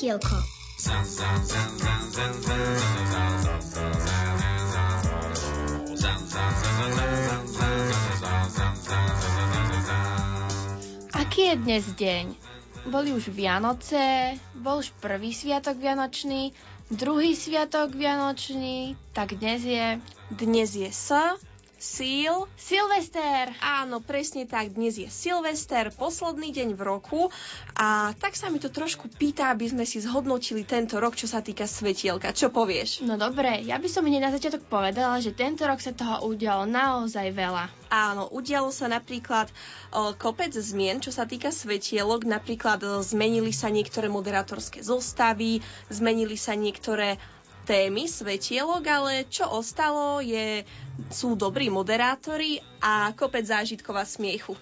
Svetielko. Aký je dnes deň? Boli už Vianoce, bol už prvý sviatok vianočný, druhý sviatok vianočný, tak dnes je... Dnes je Silvester! Áno, presne tak, dnes je Silvester, posledný deň v roku a tak sa mi to trošku pýta, aby sme si zhodnotili tento rok, čo sa týka svetielka. Čo povieš? No dobre, ja by som hneď na začiatok povedala, že tento rok sa toho udialo naozaj veľa. Áno, udialo sa napríklad kopec zmien, čo sa týka svetielok, napríklad zmenili sa niektoré moderátorské zostavy, zmenili sa niektoré témy svetielok, ale čo ostalo sú dobrí moderátori a kopec zážitkov a smiechu.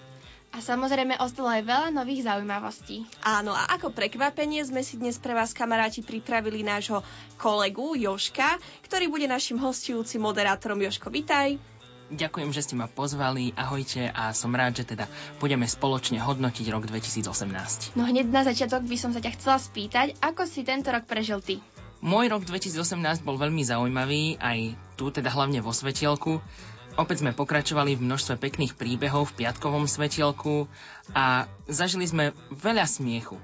A samozrejme ostalo aj veľa nových zaujímavostí. Áno, a ako prekvapenie sme si dnes pre vás, kamaráti, pripravili nášho kolegu Jožka, ktorý bude našim hosťujúcim moderátorom. Jožko, vitaj. Ďakujem, že ste ma pozvali, ahojte, a som rád, že teda budeme spoločne hodnotiť rok 2018. No hneď na začiatok by som sa ťa chcela spýtať, ako si tento rok prežil ty? Môj rok 2018 bol veľmi zaujímavý, aj tu teda hlavne vo svetielku. Opäť sme pokračovali v množstve pekných príbehov v piatkovom svetielku a zažili sme veľa smiechu.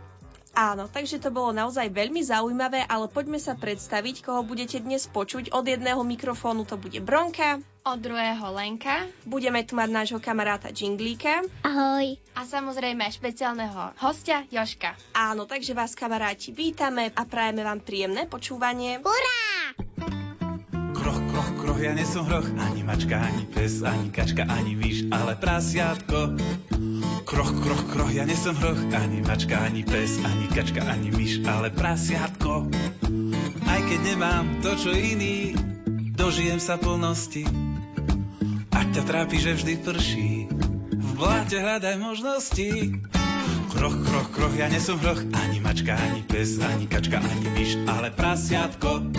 Áno, takže to bolo naozaj veľmi zaujímavé, ale poďme sa predstaviť, koho budete dnes počuť. Od jedného mikrofónu to bude Bronka, od druhého Lenka, budeme tu mať nášho kamaráta Džinglíka. Ahoj. A samozrejme špeciálneho hostia Jožka. Áno, takže vás, kamaráti, vítame a prajeme vám príjemné počúvanie. Hurá! Kroch, kroch, kroch, ja nesom hroch, ani mačka, ani pes, ani kačka, ani myš, ale prasiatko. Kroch, kroch, kroch, ja nesom hroch, ani mačka, ani pes, ani kačka, ani myš, ale prasiatko. Aj keď nemám to, čo iný, dožijem sa plnosti. Ak ťa trápi, že vždy prší, v bláte hľadaj možnosti. Kroch, kroch, kroch, ja nesom hroch, ani mačka, ani pes, ani kačka, ani myš, ale prasiatko.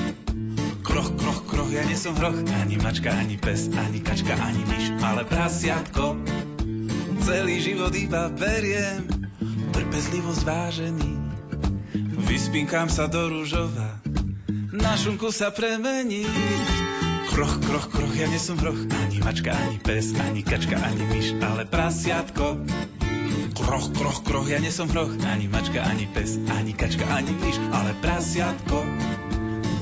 Kroch, kroch, kroch, ja nesom hroch, ani mačka, ani pes, ani kačka, ani myš, ale prasiatko. Celý život iba beriem, trpezlivo zvážený. Vyspinkám sa do ružova, na šunku sa premení. Kroch, kroch, kroch, ja nie som hroch, ani mačka, ani pes, ani kačka, ani myš, ale prasiatko. Kroch, kroch, kroch, ja nie som hroch, ani mačka, ani pes, ani kačka, ani myš, ale prasiatko.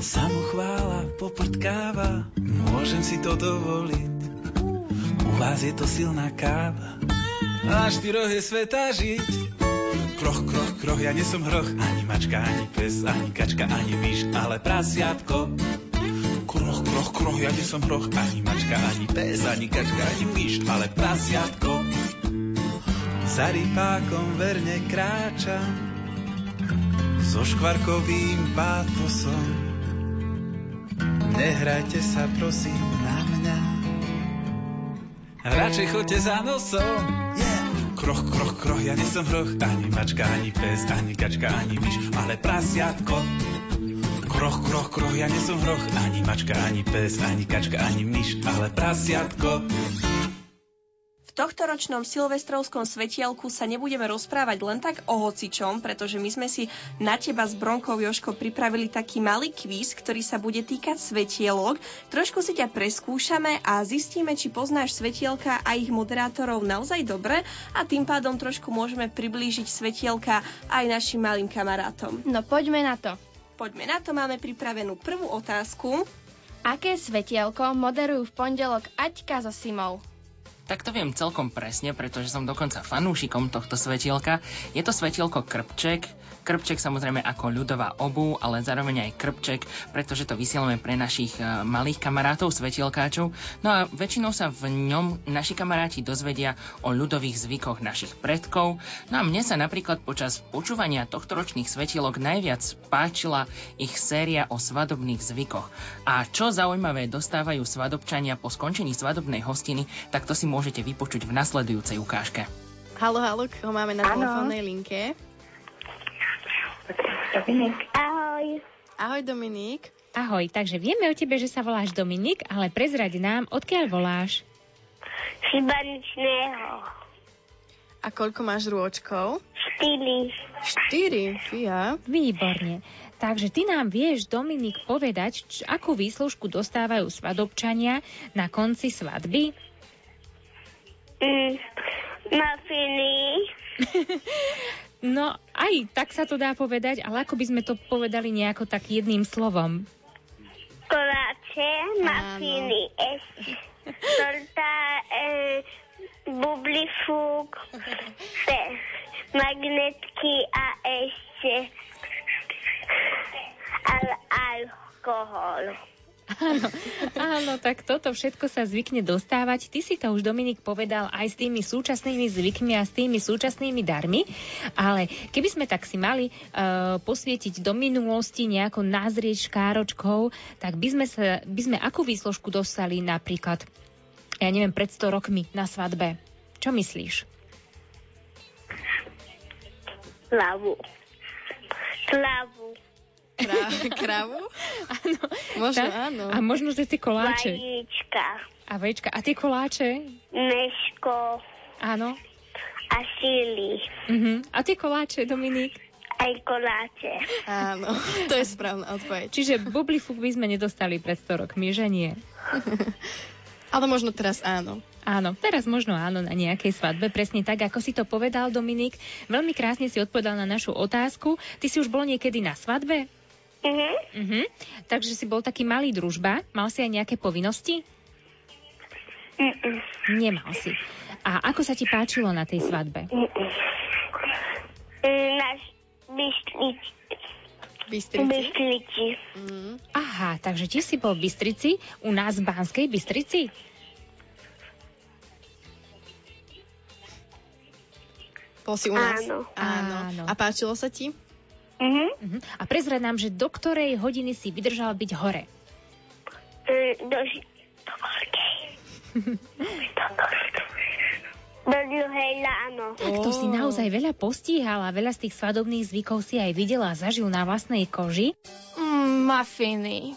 Samochvála poprtkáva, môžem si to dovoliť. U vás je to silná káva, na štyroch je sveta žiť. Kroch, kroch, kroch, ja nie som hroch, ani mačka, ani pes, ani kačka, ani myš, ale prasiatko. Kroch, kroch, kroch, ja nie som hroch, ani mačka, ani pes, ani kačka, ani myš, ale prasiatko. Za rybákom verne kráčam, so škvarkovým pátosom. Nehrajte sa prosím na mňa, radšej choďte za nosom. Kroch, kroch, kroch, ja nie som hroch, ani mačka, ani pes, ani kačka, ani myš, ale prasiatko. Kroch, kroch, kroch, ja nie som hroch, ani mačka, ani pes, ani kačka, ani myš, ale prasiatko. V tohtoročnom silvestrovskom svetielku sa nebudeme rozprávať len tak o hocičom, pretože my sme si na teba s Bronkou, Jožko, pripravili taký malý kvíz, ktorý sa bude týkať svetielok. Trošku si ťa preskúšame a zistíme, či poznáš svetielka a ich moderátorov naozaj dobre a tým pádom trošku môžeme priblížiť svetielka aj našim malým kamarátom. No poďme na to. Poďme na to, máme pripravenú prvú otázku. Aké svetielko moderujú v pondelok Aťka so Simou? Tak to viem celkom presne, pretože som dokonca fanúšikom tohto svetielka. Je to svetielko Krpček. Krpček samozrejme ako ľudová obuv, ale zároveň aj Krpček, pretože to vysielame pre našich malých kamarátov, svetielkáčov. No a väčšinou sa v ňom naši kamaráti dozvedia o ľudových zvykoch našich predkov. No a mne sa napríklad počas počúvania tohtoročných svetielok najviac páčila ich séria o svadobných zvykoch. A čo zaujímavé dostávajú svadobčania po skončení svadobnej hostiny, tak to si môžete vypočuť v nasledujúcej ukážke. Haló, haló, koho máme na telefónnej linke? Dominik. Ahoj. Ahoj, Dominik. Ahoj, takže vieme o tebe, že sa voláš Dominik, ale prezradi nám, odkiaľ voláš. Šibaničného. A A koľko máš rôčkov? 4. 4? Fia. Výborne. Takže ty nám vieš, Dominik, povedať, akú výslužku dostávajú svadobčania na konci svadby? Mafiny. No, aj tak sa to dá povedať, ale ako by sme to povedali nejako tak jedným slovom? Koláče, mafiny, torta, bublifúk, magnetky a ešte alkohol. Áno, áno, tak toto všetko sa zvykne dostávať. Ty si to už, Dominik, povedal aj s tými súčasnými zvykmi a s tými súčasnými darmi, ale keby sme tak si mali posvietiť do minulosti nejako nazrieč káročkou, tak by sme akú výsložku dostali napríklad, ja neviem, pred 100 rokmi na svadbe. Čo myslíš? Slavu. Kravu? Áno. Možno, áno. A možno, že tie koláče. Vajíčka. A tie koláče? Meško. Áno. A síly. Uh-huh. A tie koláče, Dominik? Aj koláče. Áno, to je správna odpoveď. Čiže bublifuk by sme nedostali pred 100 rokmi, že nie? Ale možno teraz áno. Áno, teraz možno áno na nejakej svadbe, presne tak, ako si to povedal, Dominik. Veľmi krásne si odpovedal na našu otázku. Ty si už bol niekedy na svadbe? Uh-huh. Takže si bol taký malý družba. Mal si aj nejaké povinnosti? Nemal si. A ako sa ti páčilo na tej svadbe? Na Bystrici. Aha, takže ti si bol v Bystrici, u nás v Banskej Bystrici? Bol si u nás? Áno. A páčilo sa ti? Uh-huh. A prezrad nám, že do ktorej hodiny si vydržal byť hore? Do koľkej? Do druhej ráno. Tak to si naozaj veľa postihal a veľa z tých svadobných zvykov si aj videla a zažil na vlastnej koži. Mafiny.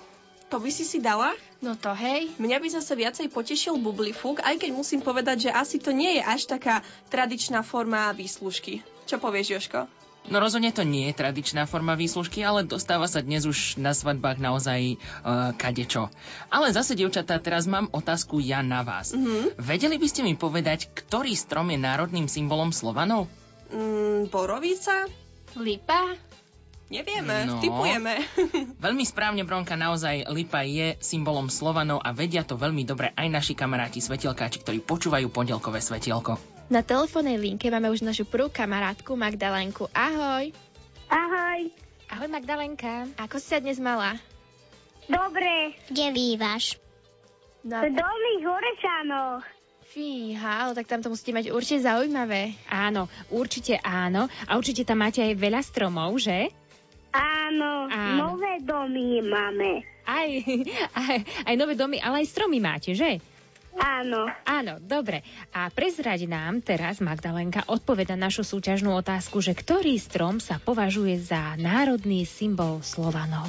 To by si si dala? No to hej. Mňa by zase viacej potešil bublifúk, aj keď musím povedať, že asi to nie je až taká tradičná forma výslužky. Čo povieš, Jožko? No rozhodne to nie je tradičná forma výslužky, ale dostáva sa dnes už na svadbách naozaj kadečo. Ale zase, dievčatá, teraz mám otázku ja na vás. Mm-hmm. Vedeli by ste mi povedať, ktorý strom je národným symbolom Slovanov? Borovica? Lipa? Nevieme, no, tipujeme. Veľmi správne, Bronka, naozaj lipa je symbolom Slovanov a vedia to veľmi dobre aj naši kamaráti svetielkáči, ktorí počúvajú Podielkové svetielko. Na telefónnej linke máme už našu prvú kamarátku Magdalénku. Ahoj. Ahoj. Ahoj, Magdalénka. Ako si sa dnes mala? Dobre. Kde bývaš? V Dolných Orešanoch. Fíha, tak tam to musíte mať určite zaujímavé. Áno, určite áno. A určite tam máte aj veľa stromov, že? Áno. Nové domy máme. Aj nové domy, ale aj stromy máte, že? Áno, dobre. A prezraď nám teraz, Magdalénka, odpoveda našu súťažnú otázku, že ktorý strom sa považuje za národný symbol Slovanov?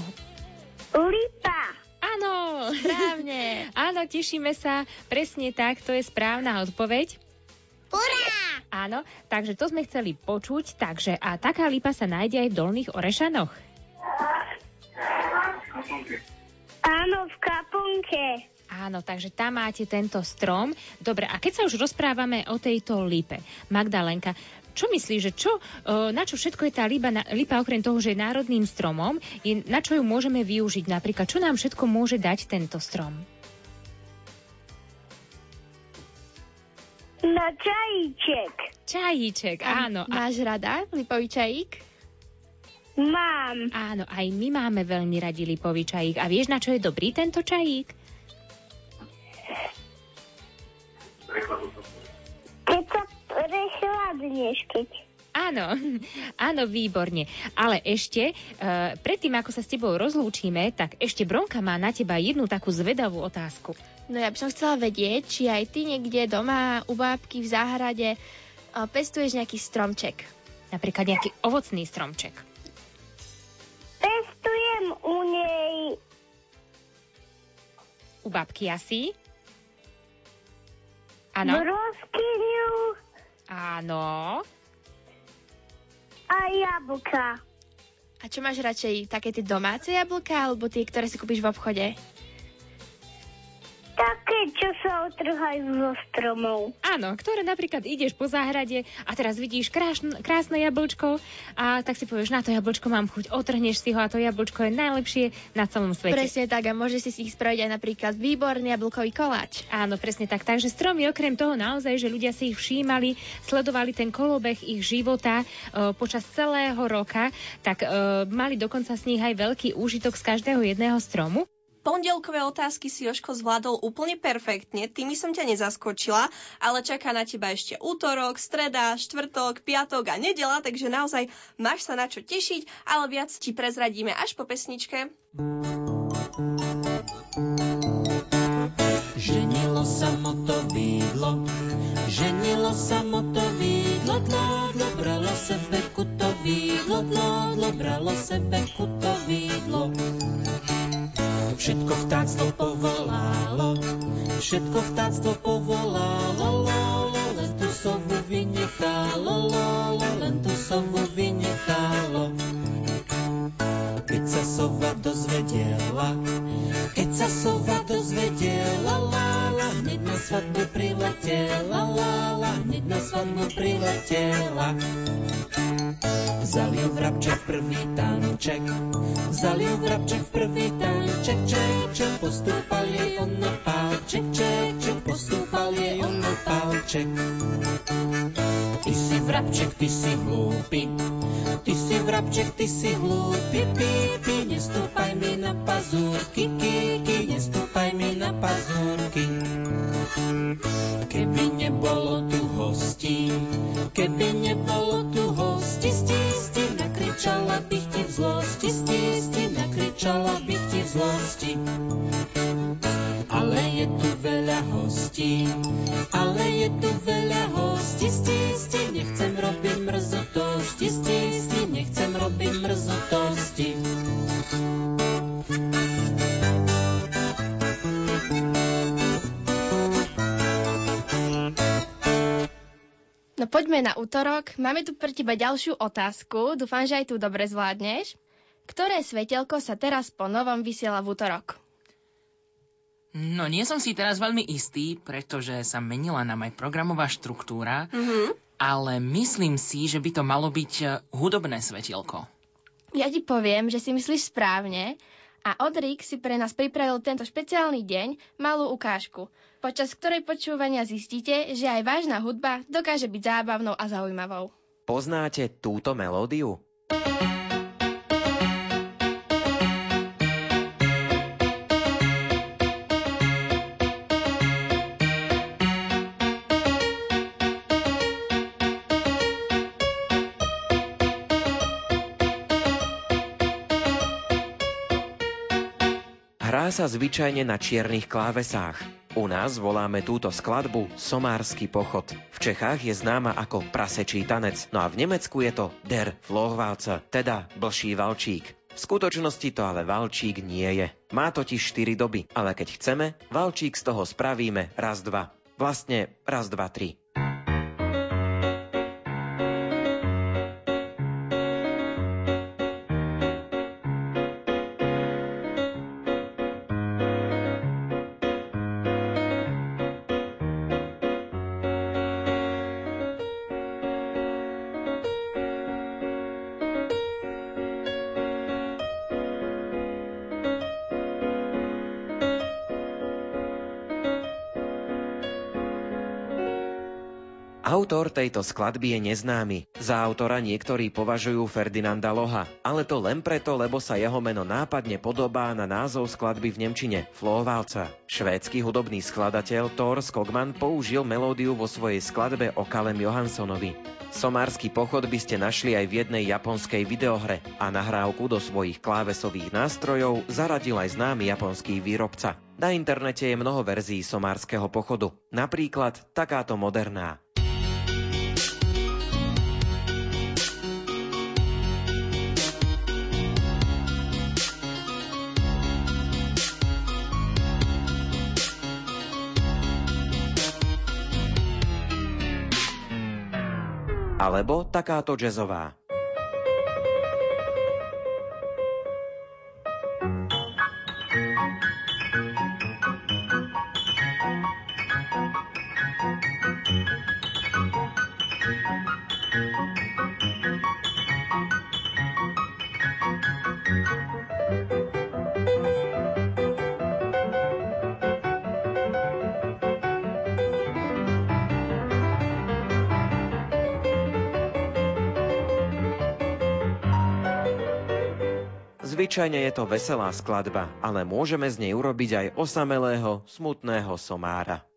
Lipa. Áno, správne. Áno, tešíme sa. Presne tak, to je správna odpoveď. Hurá! Áno, takže to sme chceli počuť, takže a taká lipa sa nájde aj v Dolných Orešanoch. Áno, v Kapunke. Áno, takže tam máte tento strom. Dobre, a keď sa už rozprávame o tejto lipe, Magdalénka, čo myslíš, že na čo všetko je tá lipa okrem toho, že je národným stromom, na čo ju môžeme využiť napríklad? Čo nám všetko môže dať tento strom? Na čajíček. Čajíček, áno. Máš rada lipový čajík? Mám. Áno, aj my máme veľmi radi lipový čajík. A vieš, na čo je dobrý tento čajík? Keď sa prechladneš, Áno, výborne. Ale ešte, predtým, ako sa s tebou rozlúčime, tak ešte Bronka má na teba jednu takú zvedavú otázku. No ja by som chcela vedieť, či aj ty niekde doma u bábky v záhrade pestuješ nejaký stromček. Napríklad nejaký ovocný stromček. Pestujem u nej. U bábky asi? Áno. Broskyňu. Áno. A jablka. A čo máš radšej, také tie domáce jablka, alebo tie, ktoré si kúpiš v obchode? Také, čo sa otrhajú zo stromov. Áno, ktoré napríklad ideš po záhrade a teraz vidíš krásne jablčko a tak si povieš, na to jablčko mám chuť, otrhneš si ho a to jablčko je najlepšie na celom svete. Presne tak a môžeš si ich spraviť aj napríklad výborný jablkový koláč. Áno, presne tak. Takže stromy okrem toho naozaj, že ľudia si ich všímali, sledovali ten kolobeh ich života počas celého roka, tak mali dokonca z nich aj veľký úžitok z každého jedného stromu. Pondelkové otázky si Jožko zvládol úplne perfektne, tými som ťa nezaskočila, ale čaká na teba ešte útorok, streda, štvrtok, piatok a nedeľa, takže naozaj máš sa na čo tešiť, ale viac ti prezradíme až po pesničke. Ženilo samo to vidlo, tlodlo, bralo sebe kuto vidlo, tlodlo, bralo sebe kuto vidlo. Všetko vtáctvo povolalo, lolo, len tú sovu vynechalo, lolo, len tú sovu vynechalo. Keď sa sova dozvedela, lala, hneď na svadbu priletela, lala, hneď na svadbu priletela. Vzal ju vrabček prvý tanček, ček, postúpal jej on na pálček. Ty si vrabček, ty si hlúpy, pípi, nestúpaj mi na pazúrky, kiki, nestúpaj mi na pazúrky. Keby nebolo tu hostí, stísti, nakričala bych ti v zlosti. Ale je tu veľa hostí, stísti, nechcem robiť mrzotosti. No poďme na útorok. Máme tu pre teba ďalšiu otázku. Dúfam, že aj tu dobre zvládneš. Ktoré svetielko sa teraz po novom vysiela v útorok? No nie som si teraz veľmi istý, pretože sa menila nám aj programová štruktúra, ale myslím si, že by to malo byť hudobné svetielko. Ja ti poviem, že si myslíš správne a Odrik si pre nás pripravil tento špeciálny deň malú ukážku, počas ktorej počúvania zistíte, že aj vážna hudba dokáže byť zábavnou a zaujímavou. Poznáte túto melódiu? Hrá sa zvyčajne na čiernych klávesách. U nás voláme túto skladbu somársky pochod. V Čechách je známa ako prasečí tanec, no a v Nemecku je to der Flochwalzer, teda blší valčík. V skutočnosti to ale valčík nie je. Má totiž 4 doby, ale keď chceme, valčík z toho spravíme raz, dva. Vlastne raz, dva, tri. Autor tejto skladby je neznámy. Za autora niektorí považujú Ferdinanda Loha, ale to len preto, lebo sa jeho meno nápadne podobá na názov skladby v nemčine Flochwalzer. Švédsky hudobný skladateľ Tor Skogman použil melódiu vo svojej skladbe o Callem Johanssonovi. Somársky pochod by ste našli aj v jednej japonskej videohre a nahrávku do svojich klávesových nástrojov zaradil aj známy japonský výrobca. Na internete je mnoho verzií somárskeho pochodu, napríklad takáto moderná. alebo takáto jazzová. Zvyčajne je to veselá skladba, ale môžeme z nej urobiť aj osamelého, smutného somára.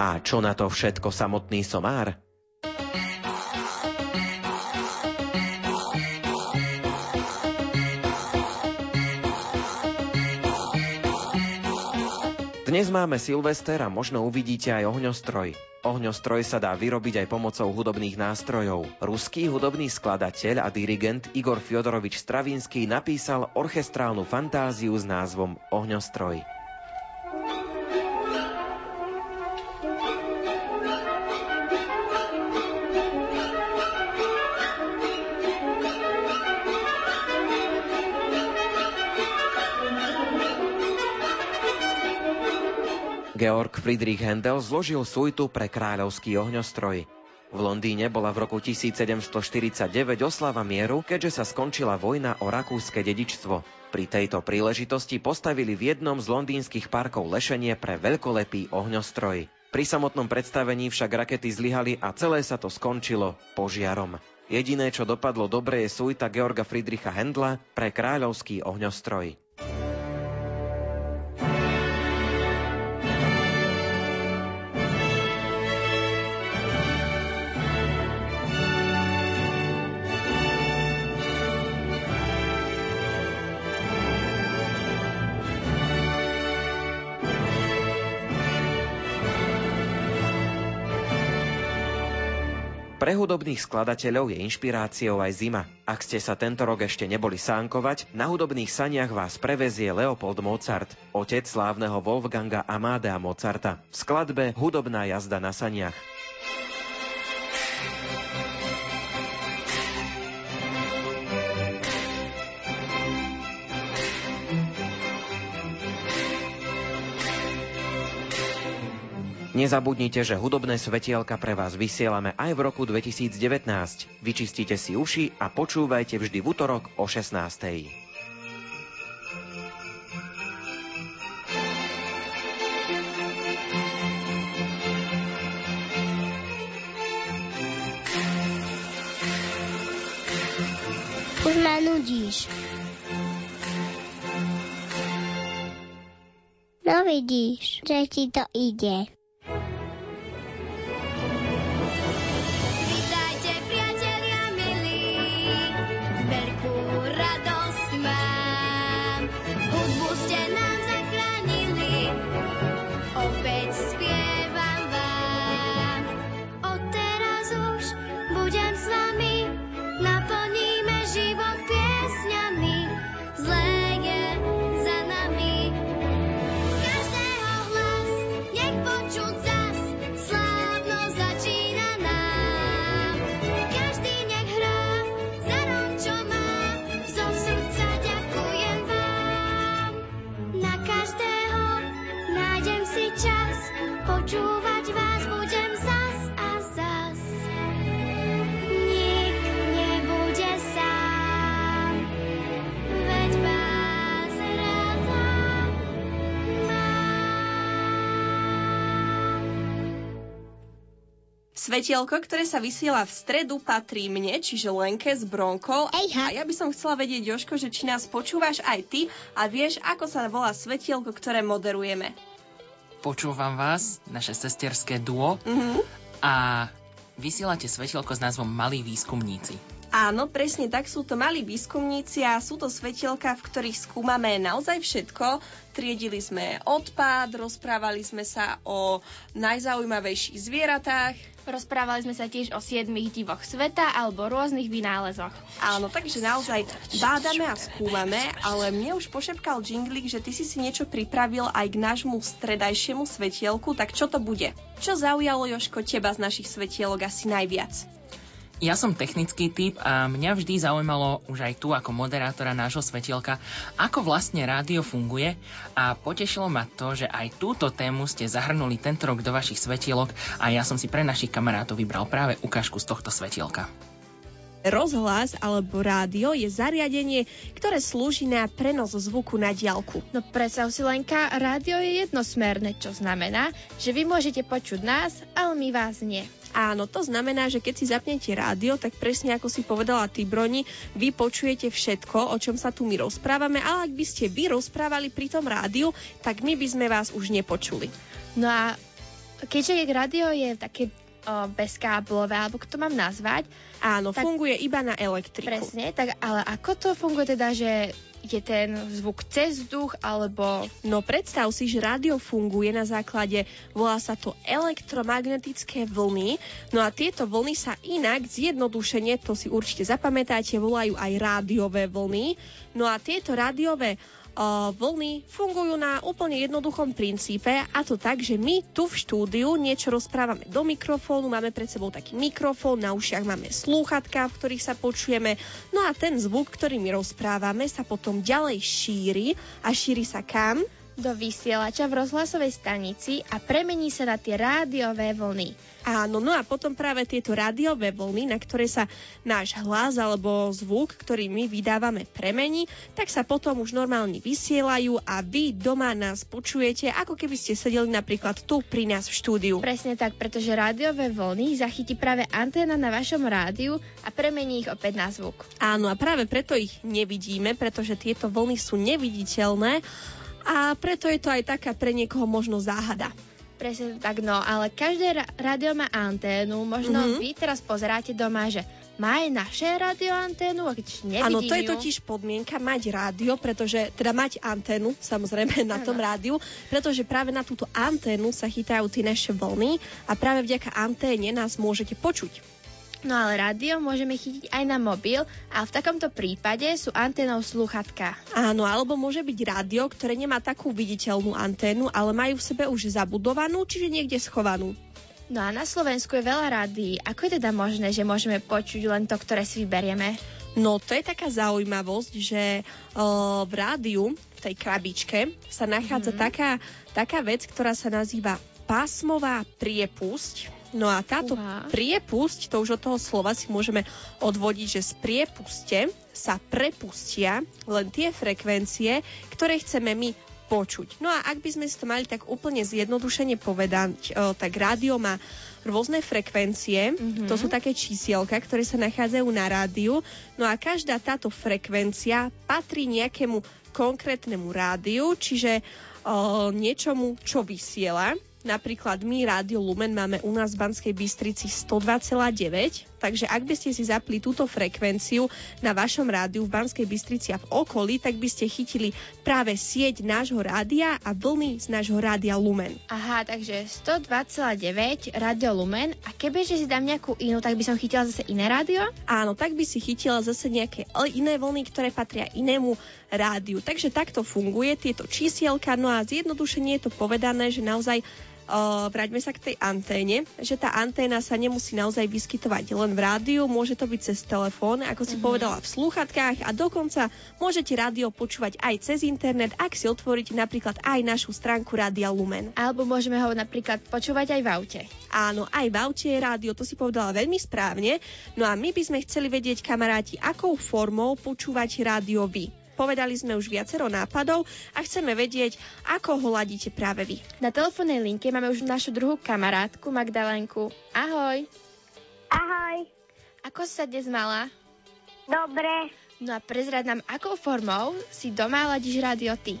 A čo na to všetko samotný somár? Dnes máme Silvester a možno uvidíte aj ohňostroj. Ohňostroj sa dá vyrobiť aj pomocou hudobných nástrojov. Ruský hudobný skladateľ a dirigent Igor Fjodorovič Stravinský napísal orchestrálnu fantáziu s názvom Ohňostroj. Georg Friedrich Händel zložil suitu pre kráľovský ohňostroj. V Londýne bola v roku 1749 oslava mieru, keďže sa skončila vojna o rakúske dedičstvo. Pri tejto príležitosti postavili v jednom z londýnskych parkov lešenie pre veľkolepý ohňostroj. Pri samotnom predstavení však rakety zlyhali a celé sa to skončilo požiarom. Jediné, čo dopadlo dobre, je suita Georga Friedricha Händla pre kráľovský ohňostroj. Pre hudobných skladateľov je inšpiráciou aj zima. Ak ste sa tento rok ešte neboli sánkovať, na hudobných saniach vás prevezie Leopold Mozart, otec slávneho Wolfganga Amadea Mozarta, v skladbe Hudobná jazda na saniach. Nezabudnite, že hudobné svetielka pre vás vysielame aj v roku 2019. Vyčistite si uši a počúvajte vždy v utorok o 16:00. Už ma nudíš. No vidíš, že ti to ide. Svetielko, ktoré sa vysiela v stredu, patrí mne, čiže Lenke s Bronkou. A ja by som chcela vedieť, Jožko, že či nás počúvaš aj ty a vieš, ako sa volá Svetielko, ktoré moderujeme. Počúvam vás, naše sesterské duo, a vysielate Svetielko s názvom Malí výskumníci. Áno, presne tak, sú to malí výskumníci a sú to svetielka, v ktorých skúmame naozaj všetko. Triedili sme odpad, rozprávali sme sa o najzaujímavejších zvieratách. Rozprávali sme sa tiež o 7 divoch sveta alebo rôznych vynálezoch. Áno, takže naozaj bádame a skúmame, ale mne už pošepkal Džinglík, že ty si niečo pripravil aj k nášmu stredajšiemu svetielku, tak čo to bude? Čo zaujalo, Jožko, teba z našich svetielok asi najviac? Ja som technický typ a mňa vždy zaujímalo už aj tu ako moderátora nášho svetielka, ako vlastne rádio funguje, a potešilo ma to, že aj túto tému ste zahrnuli tento rok do vašich svetielok a ja som si pre našich kamarátov vybral práve ukážku z tohto svetielka. Rozhlas alebo rádio je zariadenie, ktoré slúži na prenos zvuku na diaľku. No predstav si, Lenka, rádio je jednosmerné, čo znamená, že vy môžete počuť nás, ale my vás nie. Áno, to znamená, že keď si zapnete rádio, tak presne ako si povedala ty, Broni, vy počujete všetko, o čom sa tu my rozprávame, ale ak by ste vy rozprávali pri tom rádiu, tak my by sme vás už nepočuli. No a keďže rádio je také bezkáblové, alebo ako to mám nazvať. Áno, tak funguje iba na elektriku. Presne, tak ale ako to funguje teda, že je ten zvuk cez vzduch, alebo... No predstav si, že rádio funguje na základe, volá sa to elektromagnetické vlny, no a tieto vlny sa inak, zjednodušene, to si určite zapamätáte, volajú aj rádiové vlny, no a tieto rádiové vlny fungujú na úplne jednoduchom princípe, a to tak, že my tu v štúdiu niečo rozprávame do mikrofónu, máme pred sebou taký mikrofón, na ušiach máme slúchadká, v ktorých sa počujeme, no a ten zvuk, ktorý my rozprávame, sa potom ďalej šíri a šíri sa kam? Do vysielača v rozhlasovej stanici a premení sa na tie rádiové vlny. Áno, no a potom práve tieto rádiové vlny, na ktoré sa náš hlas alebo zvuk, ktorý my vydávame, premení, tak sa potom už normálne vysielajú a vy doma nás počujete, ako keby ste sedeli napríklad tu pri nás v štúdiu. Presne tak, pretože rádiové vlny zachytí práve anténa na vašom rádiu a premení ich opäť na zvuk. Áno, a práve preto ich nevidíme, pretože tieto vlny sú neviditeľné, a preto je to aj taká pre niekoho možno záhada. Presne tak, no, ale každé rádio má anténu. Možno vy teraz pozeráte doma, že má aj naše rádio anténu, a keď nevidím ju... Áno, to je totiž podmienka mať rádio, pretože, teda mať anténu, samozrejme, na tom rádiu, pretože práve na túto anténu sa chytajú tie naše vlny a práve vďaka anténe nás môžete počuť. No ale rádio môžeme chytiť aj na mobil a v takomto prípade sú anténou slúchadká. Áno, alebo môže byť rádio, ktoré nemá takú viditeľnú anténu, ale majú v sebe už zabudovanú, čiže niekde schovanú. No a na Slovensku je veľa rádií. Ako je teda možné, že môžeme počuť len to, ktoré si vyberieme? No to je taká zaujímavosť, že v rádiu, v tej krabičke, sa nachádza taká vec, ktorá sa nazýva pásmová priepusť. No a táto priepusť, to už od toho slova si môžeme odvodiť, že z priepuste sa prepustia len tie frekvencie, ktoré chceme my počuť. No a ak by sme si to mali tak úplne zjednodušene povedať, tak rádio má rôzne frekvencie, to sú také čísielka, ktoré sa nachádzajú na rádiu, no a každá táto frekvencia patrí nejakému konkrétnemu rádiu, čiže niečomu, čo vysiela. Napríklad my, Rádio Lumen, máme u nás v Banskej Bystrici 102,9, takže ak by ste si zapli túto frekvenciu na vašom rádiu v Banskej Bystrici a v okolí, tak by ste chytili práve sieť nášho rádia a vlny z nášho Rádia Lumen. Aha, takže 102,9 Rádio Lumen, a kebyže si dám nejakú inú, tak by som chytila zase iné rádio? Áno, tak by si chytila zase nejaké iné vlny, ktoré patria inému rádiu. Takže takto funguje tieto čísielka, no a zjednodušenie je to povedané, že naozaj vráťme sa k tej anténe, že tá anténa sa nemusí naozaj vyskytovať len v rádiu, môže to byť cez telefón, ako si povedala, v slúchadkách, a dokonca môžete rádio počúvať aj cez internet, ak si otvoríte napríklad aj našu stránku Rádia Lumen. Alebo môžeme ho napríklad počúvať aj v aute. Áno, aj v aute je rádio, to si povedala veľmi správne. No a my by sme chceli vedieť, kamaráti, akou formou počúvate rádio vy. Povedali sme už viacero nápadov a chceme vedieť, ako ho ladíte práve vy. Na telefónnej linke máme už našu druhú kamarátku Magdalénku. Ahoj. Ahoj. Ako si sa dnes mala? Dobre. No a prezrad nám, akou formou si doma ladíš rádio ty?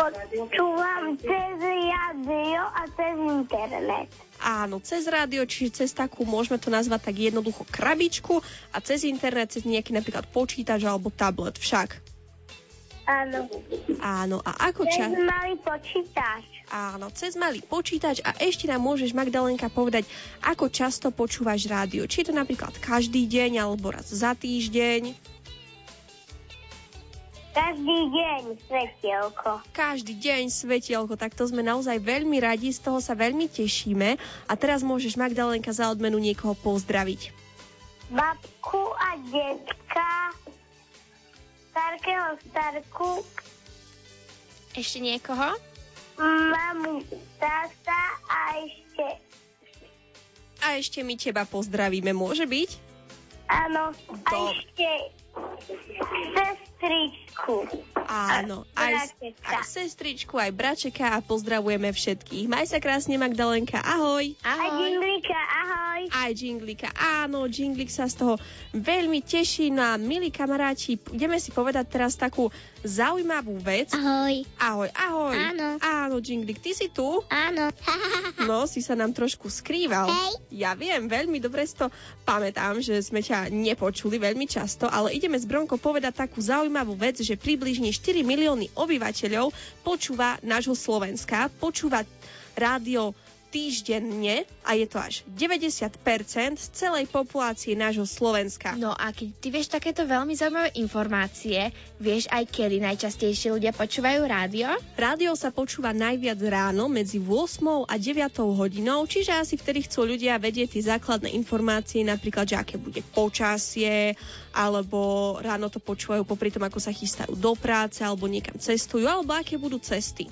Počúvam cez rádio a cez internet. Áno, cez rádio, čiže cez takú, môžeme to nazvať tak jednoducho krabičku, a cez internet, cez nejaký napríklad počítač alebo tablet však. Áno. Áno, a ako čas? Cez malý počítač. Áno, cez malý počítač. A ešte nám môžeš, Magdalénka, povedať, ako často počúvaš rádio. Či je to napríklad každý deň alebo raz za týždeň? Každý deň, Svetielko. Každý deň, Svetielko. Tak to sme naozaj veľmi radi, z toho sa veľmi tešíme. A teraz môžeš, Magdalénka, za odmenu niekoho pozdraviť. Babku a detka, starkého starku. Ešte niekoho? Mamu, táta a ešte my teba pozdravíme, môže byť? Áno, a ešte sestričku. Áno, aj sestričku, aj bračeka, a pozdravujeme všetkých. Maj sa krásne, Magdalénka, ahoj. Ahoj. Aj Džinglíka, ahoj. Aj Džinglíka, áno, Džinglík sa z toho veľmi teší. No a milí kamaráči, ideme si povedať teraz takú zaujímavú vec. Ahoj. Ahoj, ahoj. Áno. Áno, Džinglík, ty si tu? Áno. No, si sa nám trošku skrýval. Hej. Ja viem, veľmi dobre si to pamätám, že sme ťa nepočuli veľmi často, ale ideme s Bronkou povedať takú zaujímavú vec, že približne 4 milióny obyvateľov počúva nášho Slovenska, počúva rádio týždenne, a je to až 90% z celej populácie nášho Slovenska. No a keď ty vieš takéto veľmi zaujímavé informácie, vieš aj kedy najčastejšie ľudia počúvajú rádio? Rádio sa počúva najviac ráno medzi 8 a 9 hodinou, čiže asi vtedy chcú ľudia vedieť tie základné informácie, napríklad, že aké bude počasie, alebo ráno to počúvajú popri tom, ako sa chystajú do práce, alebo niekam cestujú, alebo aké budú cesty.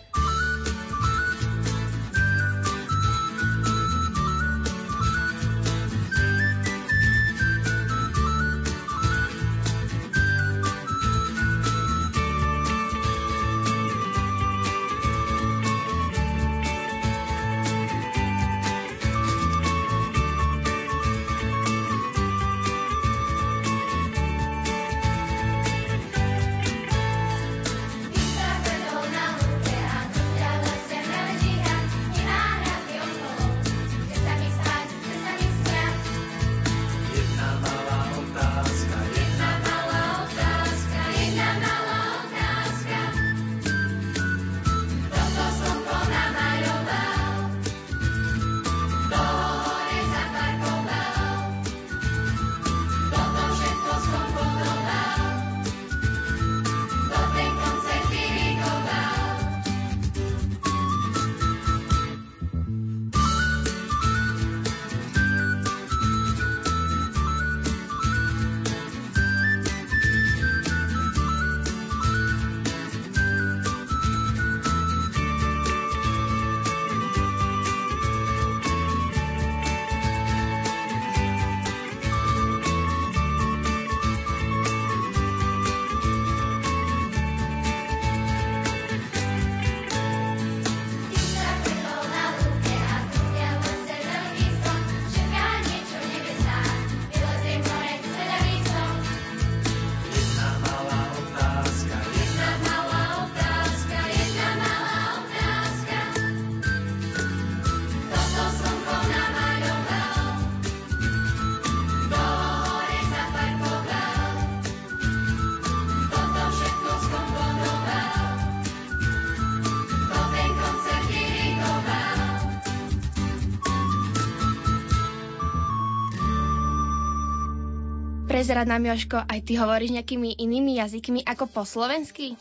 Prezrad nám, Jožko, aj ty hovoríš nejakými inými jazykmi ako po slovensky?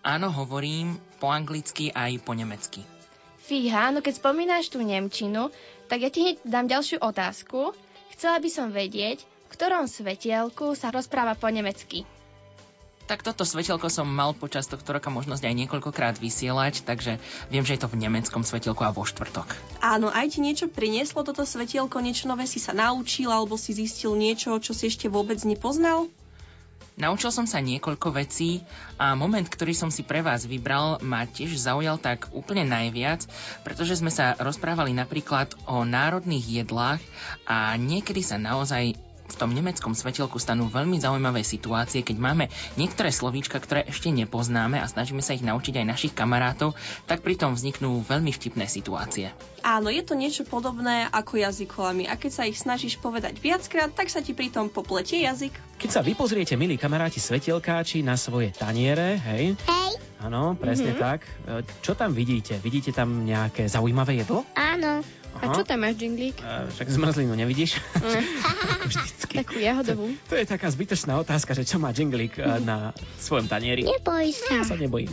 Áno, hovorím po anglicky aj po nemecky. Fíha, no keď spomínaš tú nemčinu, tak ja ti hneď dám ďalšiu otázku. Chcela by som vedieť, v ktorom svetielku sa rozpráva po nemecky. Tak toto svetielko som mal počas tohto roka možnosť aj niekoľkokrát vysielať, takže viem, že je to v nemeckom svetielku a vo štvrtok. Áno, aj ti niečo prinieslo toto svetielko? Niečo nové si sa naučil, alebo si zistil niečo, čo si ešte vôbec nepoznal? Naučil som sa niekoľko vecí a moment, ktorý som si pre vás vybral, ma tiež zaujal tak úplne najviac, pretože sme sa rozprávali napríklad o národných jedlách a niekedy sa naozaj v tom nemeckom svetielku stanú veľmi zaujímavé situácie, keď máme niektoré slovíčka, ktoré ešte nepoznáme a snažíme sa ich naučiť aj našich kamarátov, tak pritom vzniknú veľmi vtipné situácie. Áno, je to niečo podobné ako jazykolami a keď sa ich snažíš povedať viackrát, tak sa ti pritom popletie jazyk. Keď sa vy pozriete, milí kamaráti svetielkáči, na svoje taniere, hej? Hej. Áno, presne tak. Čo tam vidíte? Vidíte tam nejaké zaujímavé jedlo? Áno. Aha. A čo tam máš, Džinglík? Však zmrzlinu nevidíš? Takú jahodovú. To je taká zbytočná otázka, že čo má Džinglík na svojom tanieri. Neboj sa. Ja sa neboj.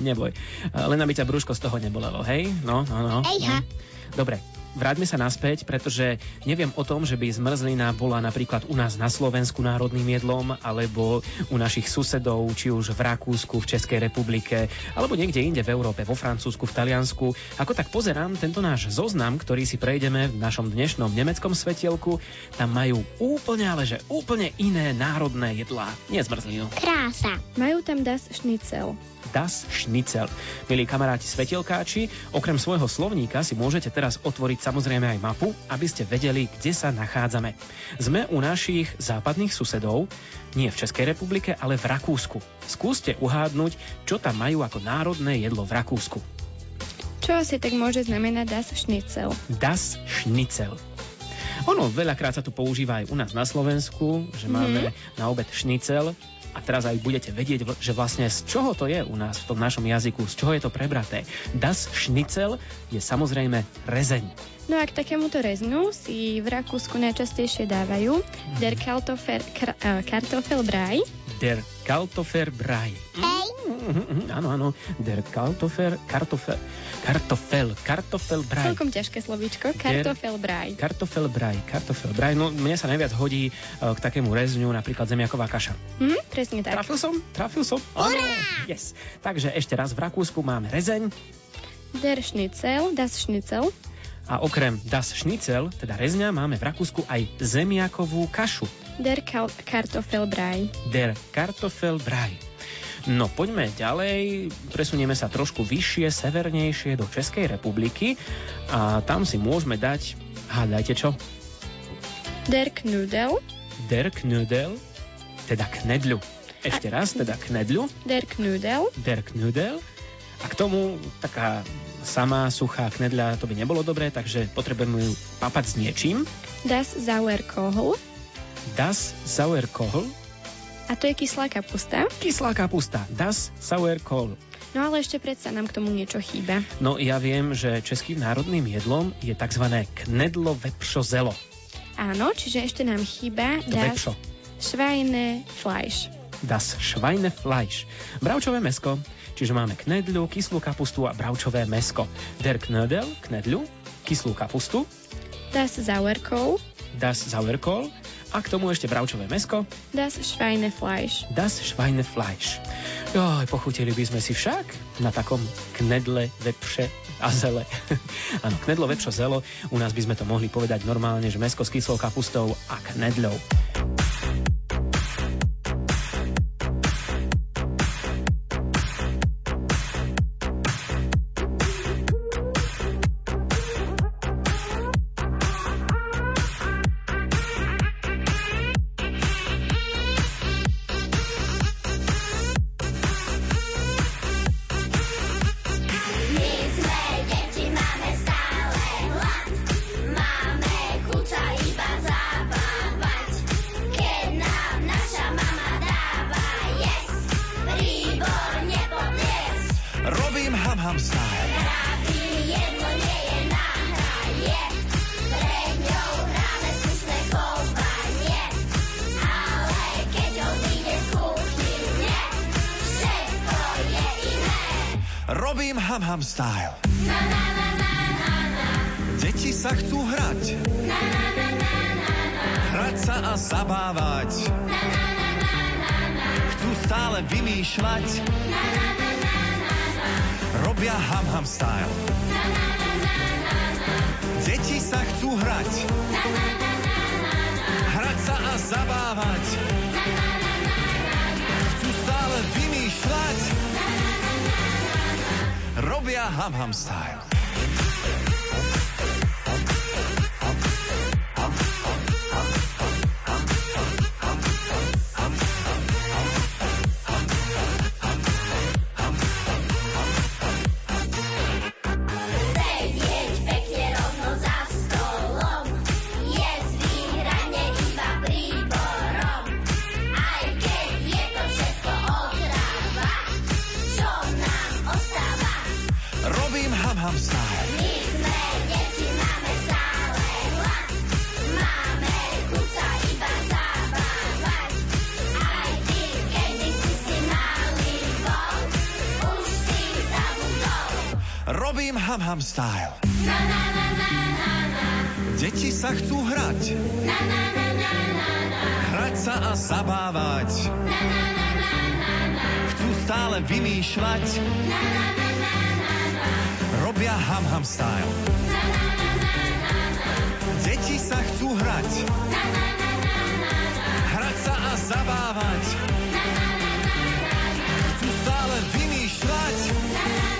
Len aby ťa brúško z toho nebolelo, hej? No. Ejha. Dobre, vráťme sa naspäť, pretože neviem o tom, že by zmrzlina bola napríklad u nás na Slovensku národným jedlom, alebo u našich susedov, či už v Rakúsku, v Českej republike, alebo niekde inde v Európe, vo Francúzsku, v Taliansku. Ako tak pozerám, tento náš zoznam, ktorý si prejdeme v našom dnešnom nemeckom svetielku, tam majú úplne iné národné jedlá. Nezmrzlinu. Krása. Majú tam das Schnitzel. Das Schnitzel. Milí kamaráti svetielkáči, okrem svojho slovníka si môžete teraz otvoriť samozrejme aj mapu, aby ste vedeli, kde sa nachádzame. Sme u našich západných susedov, nie v Českej republike, ale v Rakúsku. Skúste uhádnuť, čo tam majú ako národné jedlo v Rakúsku. Čo asi tak môže znamenať das Schnitzel? Das Schnitzel. Ono veľakrát sa tu používa aj u nás na Slovensku, že máme na obed šnicel a teraz aj budete vedieť, že vlastne z čoho to je u nás v tom našom jazyku, z čoho je to prebraté. Das Schnitzel je samozrejme rezeň. No a k takémuto rezňu si v Rakúsku najčastejšie dávajú der Kartoffelbrei. Der Kartoffelbrei. Áno, der Kartoffelbrei. Celkom ťažké slovíčko, Kartoffelbrei. Kartoffelbrei, no mne sa najviac hodí k takému rezňu napríklad zemiaková kaša. Presne tak. Trafil som. Áno, yes. Takže ešte raz, v Rakúsku máme rezeň. Der Schnitzel, das Schnitzel. A okrem das Schnitzel, teda rezňa, máme v Rakúsku aj zemiakovú kašu. Der Kartoffelbrei. Der Kartoffelbrei. No, poďme ďalej, presunieme sa trošku vyššie, severnejšie do Českej republiky a tam si môžeme dať, hádajte čo? Der Knödel. Der Knödel, teda knedlu. Ešte raz, teda knedlu. Der Knödel. Der Knödel. A k tomu taká sama suchá knedľa, to by nebolo dobré, takže potrebujeme ju papať s niečím. Das Sauerkohl. Das Sauerkohl. A to je kyslá kapusta? Kyslá kapusta. Das Sauerkohl. No ale ešte predsa nám k tomu niečo chýba. No ja viem, že českým národným jedlom je tzv. Knedlo vepšo zelo. Áno, čiže ešte nám chýba das Schweinefleisch. Das Schweinefleisch. Bravčové mäsko. Čiže máme knedľu, kyslú kapustu a bravčové mäsko. Der Knödel, knedľu, kyslú kapustu. Das Sauerkohl. Das Sauerkohl. A k tomu ešte bravčové mäsko. Das Schweinefleisch. Das Schweinefleisch. Joj, pochutili by sme si však na takom knedle, vepše a zele. Áno, knedlo, vepšo, zelo. U nás by sme to mohli povedať normálne, že mäsko s kyslou kapustou a knedľou. Robím ham-ham style. Na, na, na, na, na, na. Deti sa chcú hrať. Na, na, na, na, na, na. Hrať sa a zabávať. Na, na, na, na, na, na. Chcú stále vymýšľať. Na, na, na, na, na, na. Robia ham-ham style. Na, na, na, na, na, na. Deti sa chcú hrať. Na, na, na, na, na, na. Hrať sa a zabávať. Na, na, na, na, na, na. Chcú stále vymýšľať. Na, na, na, na, na. Robia ham-ham style. Have style. My sme deti, máme stále hlad, máme chuť sa iba zabávať. Aj ty, kedy si malý bol, už si zabudol. Robím ham style. Na, na, na, na, na, na. Deti sa chcú hrať. Na, na, na, na, na, na. Hrať sa a zabávať. Na, na, na, na, na, na. Chcú stále vymýšľať. Na, na, na, na, na, na. Robia ham style. Na, na, na, na, na, na. Deti sa chcú hrať. Na, na, na, na, na, na. Hrať sa a zabávať. Na, na, na, na, na, na. Chcú stále vymýšľať. Na, na, na, na, na, na.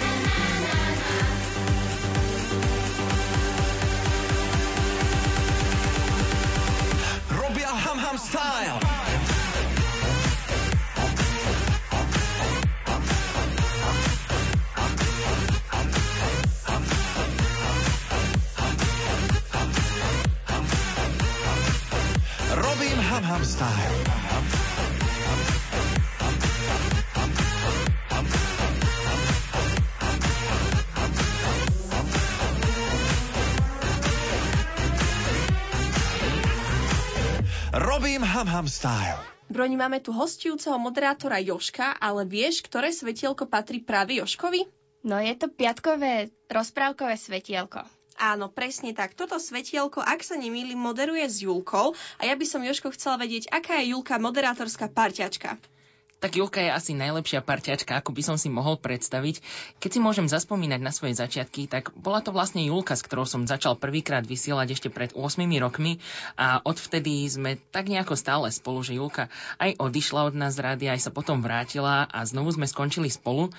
Robia ham style. Ham style. Robím ham style. Broni, máme tu hosťujúceho moderátora Jožka, ale vieš, ktoré svetielko patrí práve Jožkovi? No je to piatkové rozprávkové svetielko. Áno, presne tak. Toto svetielko, ak sa nemýlim, moderuje s Julkou a ja by som, Jožko, chcela vedieť, aká je Julka moderátorská parťačka. Tak Julka je asi najlepšia parťačka, ako by som si mohol predstaviť. Keď si môžem zaspomínať na svoje začiatky, tak bola to vlastne Julka, s ktorou som začal prvýkrát vysielať ešte pred 8 rokmi a odvtedy sme tak nejako stále spolu, že Julka aj odišla od nás z rádia, aj sa potom vrátila a znovu sme skončili spolu.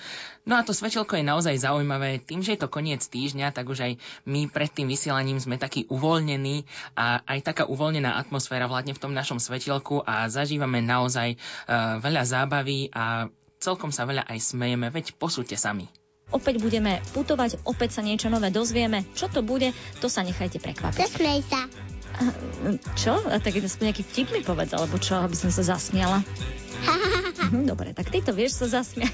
No a to svetielko je naozaj zaujímavé. Tým, že je to koniec týždňa, tak už aj my pred tým vysielaním sme takí uvoľnení a aj taká uvoľnená atmosféra vládne v tom našom svetielku a zažívame naozaj veľa zábaví a celkom sa veľa aj smejeme, veď posúďte sami. Opäť budeme putovať, opäť sa niečo nové dozvieme. Čo to bude, to sa nechajte prekvapiť. Zasmej sa. Čo? Tak nejaký vtip mi povedz, alebo čo, aby som sa zasmiala. Dobre, tak ty to vieš sa zasmiať.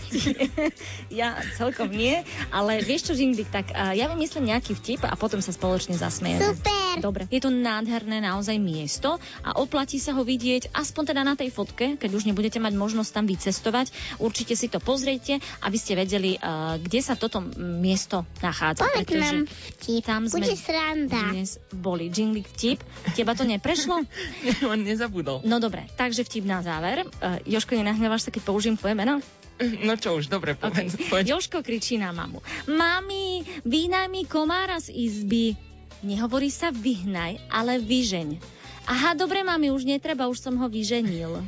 Ja celkom nie, ale vieš čo, Džinglík, tak ja vymyslím nejaký vtip a potom sa spoločne zasmieme. Super. Dobre, je to nádherné naozaj miesto a oplatí sa ho vidieť, aspoň teda na tej fotke, keď už nebudete mať možnosť tam vycestovať. Určite si to pozriete, aby ste vedeli, kde sa toto miesto nachádza. Povedz nám vtip, bude sranda. Dnes boli Džinglík vtip. Teba to neprešlo? On nezabudol. No dobre, takže vtip na záver. Jožko, nenahnevaš sa, keď použijem tvoje meno? No čo už, dobre, povedz. Okay. Jožko kričí na mamu. Mami, vyhnaj mi komára z izby. Nehovorí sa vyhnaj, ale vyžeň. Aha, dobre, mami, už netreba, už som ho vyženil.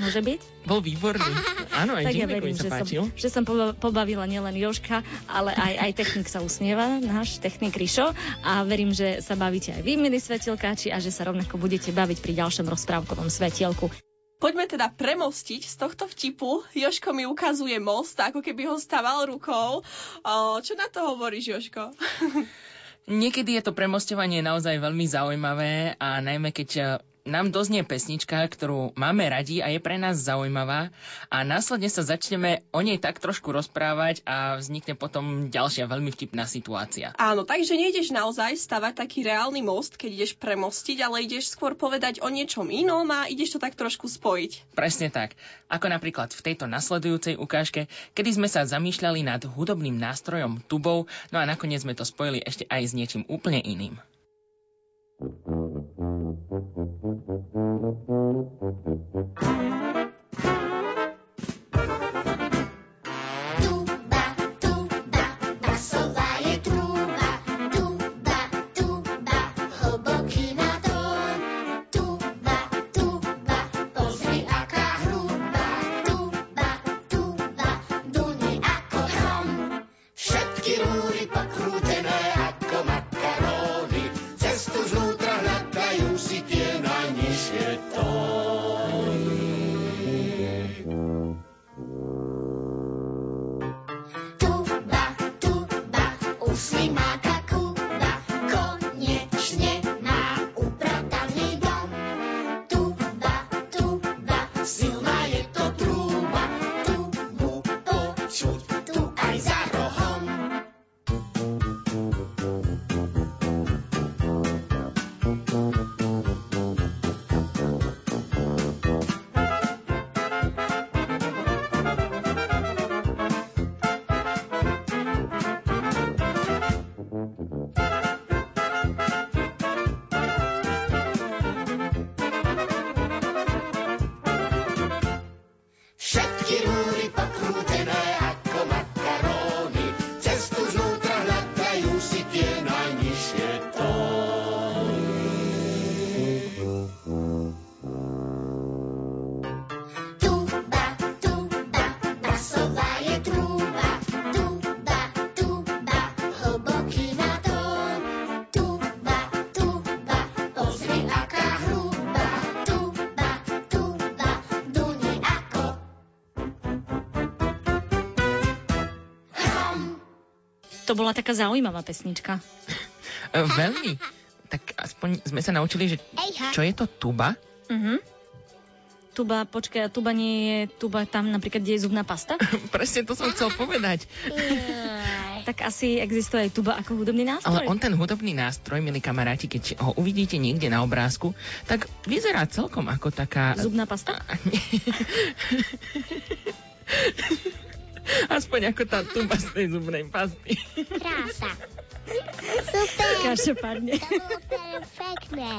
Môže byť? Bol výborný. Áno, aj Džinglíkovi sa páčil. Tak ja verím, že som pobavila nielen Jožka, ale aj technik sa usmieva, náš technik Rišo. A verím, že sa bavíte aj vy, milí svetielkáči, a že sa rovnako budete baviť pri ďalšom rozprávkovom svetielku. Poďme teda premostiť z tohto vtipu. Jožko mi ukazuje most, ako keby ho staval rukou. Čo na to hovoríš, Jožko? Niekedy je to premostovanie naozaj veľmi zaujímavé a najmä keď nám doznie pesnička, ktorú máme radi a je pre nás zaujímavá a následne sa začneme o nej tak trošku rozprávať a vznikne potom ďalšia veľmi vtipná situácia. Áno, takže nejdeš naozaj stavať taký reálny most, keď ideš premostiť, ale ideš skôr povedať o niečom inom a ideš to tak trošku spojiť. Presne tak. Ako napríklad v tejto nasledujúcej ukážke, kedy sme sa zamýšľali nad hudobným nástrojom tubou, no a nakoniec sme to spojili ešte aj s niečím úplne iným. To bola taká zaujímavá pesnička. Veľmi. Tak aspoň sme sa naučili, že čo je to tuba? Uh-huh. Tuba, počkaj, tuba nie je tuba tam napríklad, kde je zubná pasta? Presne to som chcel povedať. Tak asi existuje aj tuba ako hudobný nástroj. Ale on ten hudobný nástroj, milí kamaráti, keď ho uvidíte niekde na obrázku, tak vyzerá celkom ako taká... Zubná pasta? Aspoň ako tá tuba z tej zubnej pasty. Krása. Super. Každopádne. To bolo perfektné.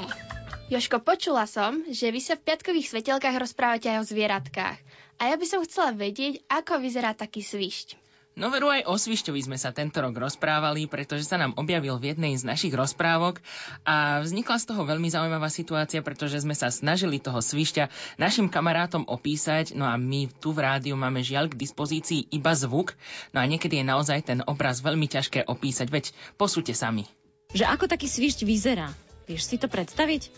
Jožko, počula som, že vy sa v piatkových svetielkách rozprávate aj o zvieratkách. A ja by som chcela vedieť, ako vyzerá taký svišť. No veru aj o svišťovi sme sa tento rok rozprávali, pretože sa nám objavil v jednej z našich rozprávok a vznikla z toho veľmi zaujímavá situácia, pretože sme sa snažili toho svišťa našim kamarátom opísať, no a my tu v rádiu máme žiaľ k dispozícii iba zvuk, no a niekedy je naozaj ten obraz veľmi ťažké opísať, veď posúďte sami. Že ako taký svišť vyzerá? Vieš si to predstaviť?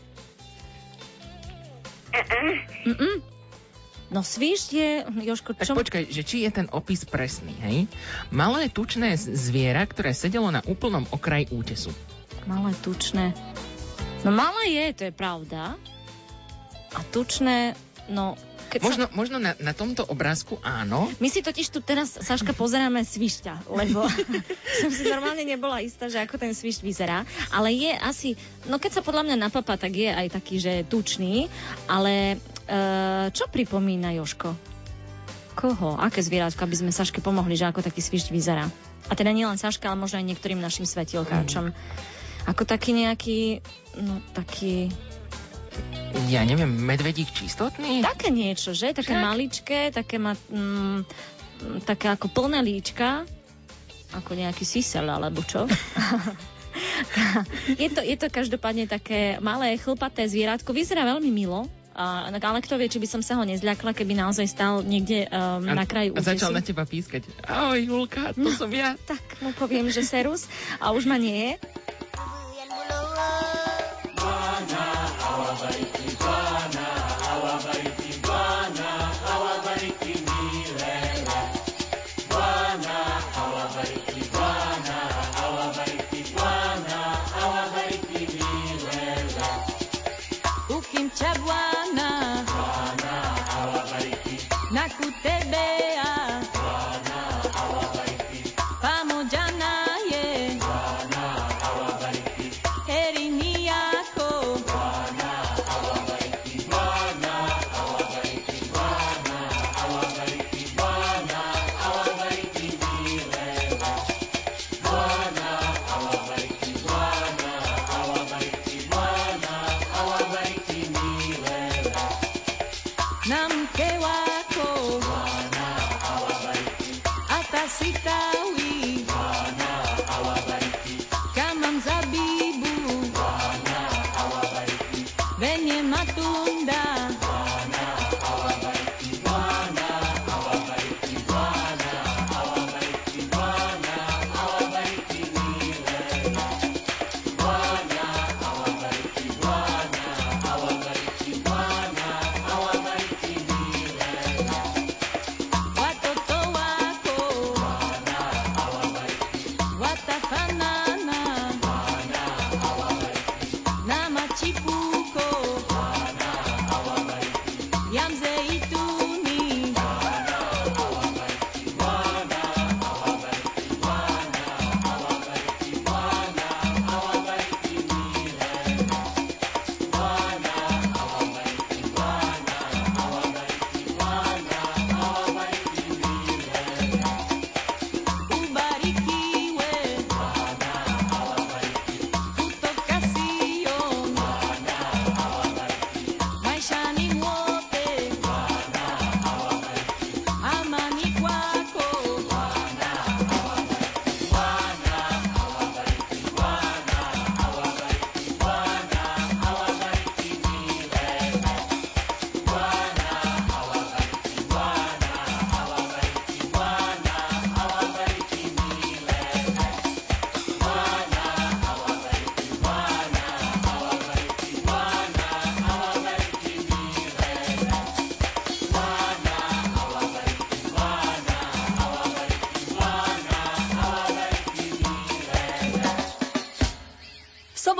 No svišť je, Jožko, čo... Tak počkaj, že či je ten opis presný, hej? Malé tučné zviera, ktoré sedelo na úplnom okraji útesu. Malé tučné... No malé je, to je pravda. A tučné, no... Možno na tomto obrázku áno. My si totiž tu teraz, Saška, pozeráme svišťa, lebo som si normálne nebola istá, že ako ten svišť vyzerá. Ale je asi... No keď sa podľa mňa napapá, tak je aj taký, že tučný, ale... Čo pripomína, Jožko? Koho? Aké zvieratko, aby sme Saške pomohli, že ako taký svišť vyzerá? A teda nie len Saške, ale možno aj niektorým našim svetielkáčom. Ako taký nejaký... No taký... Ja neviem, medvedík čistotný? Také niečo, že? Také maličké, také má... také ako plné líčka. Ako nejaký sisel, alebo čo? je to každopádne také malé, chlpaté zvieratko. Vyzerá veľmi milo. Ale kto vie, či by som sa ho nezľakla, keby naozaj stál niekde na kraji útesu. A začal na teba pískať. Ahoj, Julka, to som ja. Tak mu poviem, že serus. A už ma nie je.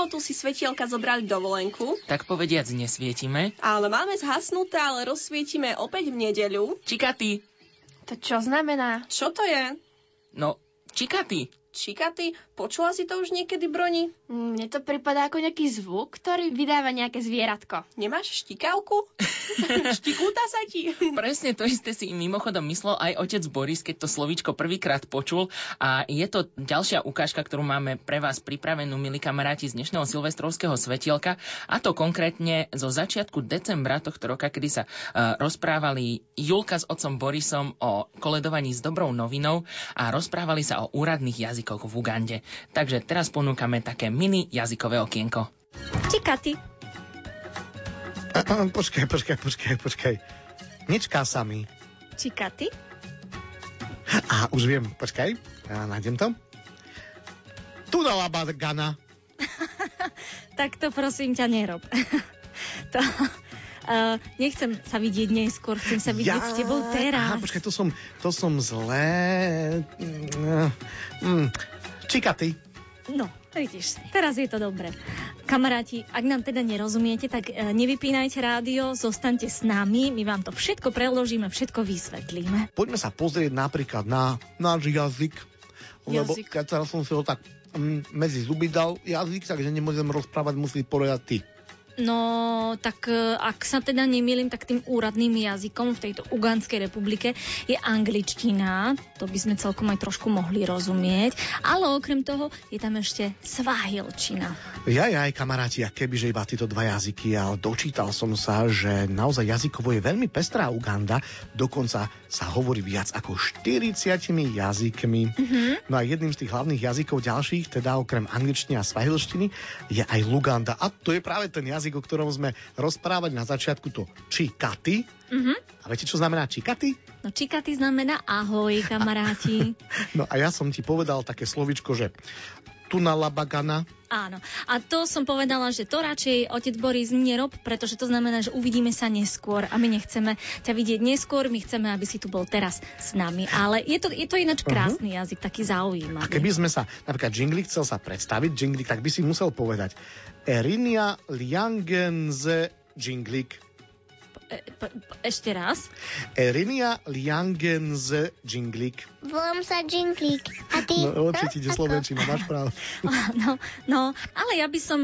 sobotu si svetielka zobrali dovolenku. Tak povediac nesvietime. Ale máme zhasnuté, ale rozsvietime opäť v nedeľu. Čikaty. To čo znamená? Čo to je? No, čikaty. Čikaty? Počula si to už niekedy, Broni? Mne to pripadá ako nejaký zvuk, ktorý vydáva nejaké zvieratko. Nemáš štikavku? Štikúta sa ti? Presne to isté si mimochodom myslel aj otec Boris, keď to slovíčko prvýkrát počul. A je to ďalšia ukážka, ktorú máme pre vás pripravenú, milí kamaráti, z dnešného silvestrovského svetielka. A to konkrétne zo začiatku decembra tohto roka, kedy sa rozprávali Julka s otcom Borisom o koledovaní s dobrou novinou a rozprávali sa o úradných jazykoch v Ugande. Takže teraz ponúkame také mini jazykové okienko. Čikaty. Počkaj. Ničká sa mi. Čikaty. Á, už viem, počkaj. Ja nájdem to. Tunala bargana. Tak to prosím ťa nerob. To... nechcem sa vidieť neskôr, chcem sa vidieť s tebou teraz. Aha, počkaj, to som zlé. Čikaty. No, vidíš, teraz je to dobre. Kamaráti, ak nám teda nerozumiete, tak nevypínajte rádio, zostaňte s nami, my vám to všetko preložíme, všetko vysvetlíme. Poďme sa pozrieť napríklad na náš jazyk, lebo ja teraz som si ho tak medzi zuby dal jazyk, takže nemôžem rozprávať, musí poriadať ty. No, tak ak sa teda nemýlim, tak tým úradným jazykom v tejto Ugandskej republike je angličtina. To by sme celkom aj trošku mohli rozumieť. Ale okrem toho je tam ešte svahilčina. Jaj, kamaráti, a kebyže iba títo dva jazyky, ale dočítal som sa, že naozaj jazykovo je veľmi pestrá Uganda. Dokonca sa hovorí viac ako 40 jazykmi. No a jedným z tých hlavných jazykov ďalších, teda okrem angličtiny a svahilštiny, je aj Luganda. A to je práve ten jazyk, o ktorom sme rozprávali na začiatku, to čikaty. A viete, čo znamená čikaty? No čikaty znamená ahoj, kamaráti. No a ja som ti povedal také slovičko, že tunalabagana. Áno. A to som povedala, že to radšej, otec Boris, nerob, pretože to znamená, že uvidíme sa neskôr a my nechceme ťa vidieť neskôr, my chceme, aby si tu bol teraz s nami. Ale je to ináč krásny jazyk, taký zaujímavý. A keby sme sa, napríklad Džinglík chcel sa predstaviť, Džinglík, tak by si musel povedať Erinia Liangenze Džinglík. Ešte raz. Erinia Liangenze Džinglík. Volám sa Džinglík. A ty? No, lepšie ti ide slovenčina, máš právo. No, ale ja by som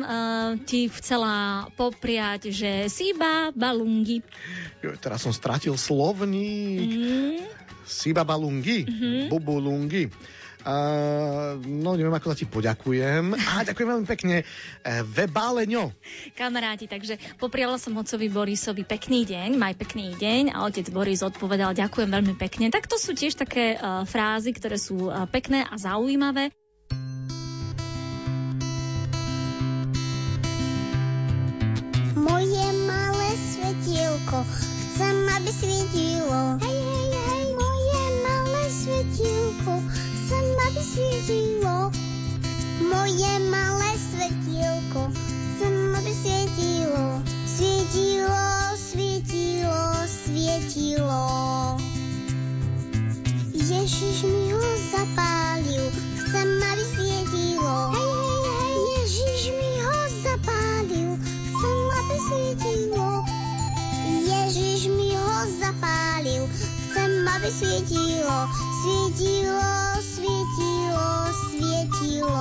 ti chcela popriať, že Siba Balungi. Jo, teraz som stratil slovník. Siba Balungi, Bubulungi. No, neviem, ako za ti poďakujem. Ďakujem veľmi pekne. Vebáleňo. Kamaráti, takže popriala som otcovi Borisovi pekný deň, maj pekný deň a otec Boris odpovedal ďakujem veľmi pekne. Tak to sú tiež také frázy, ktoré sú pekné a zaujímavé. Moje malé svetielko, chcem, aby svietilo. Hej, hej, hej, moje malé svetielko, chcem, aby svietilo. Moje malé svetielko, chcem, aby svietilo. Svietilo, svietilo, svietilo. Ježiš mi ho zapálil, chcem, aby svietilo. Hej, hej, hej, Ježiš mi ho zapálil, chcem, aby svietilo. Ježiš mi ho zapálil, chcem, aby svietilo. Svietilo, svietilo, svietilo. Svietilo, svietilo,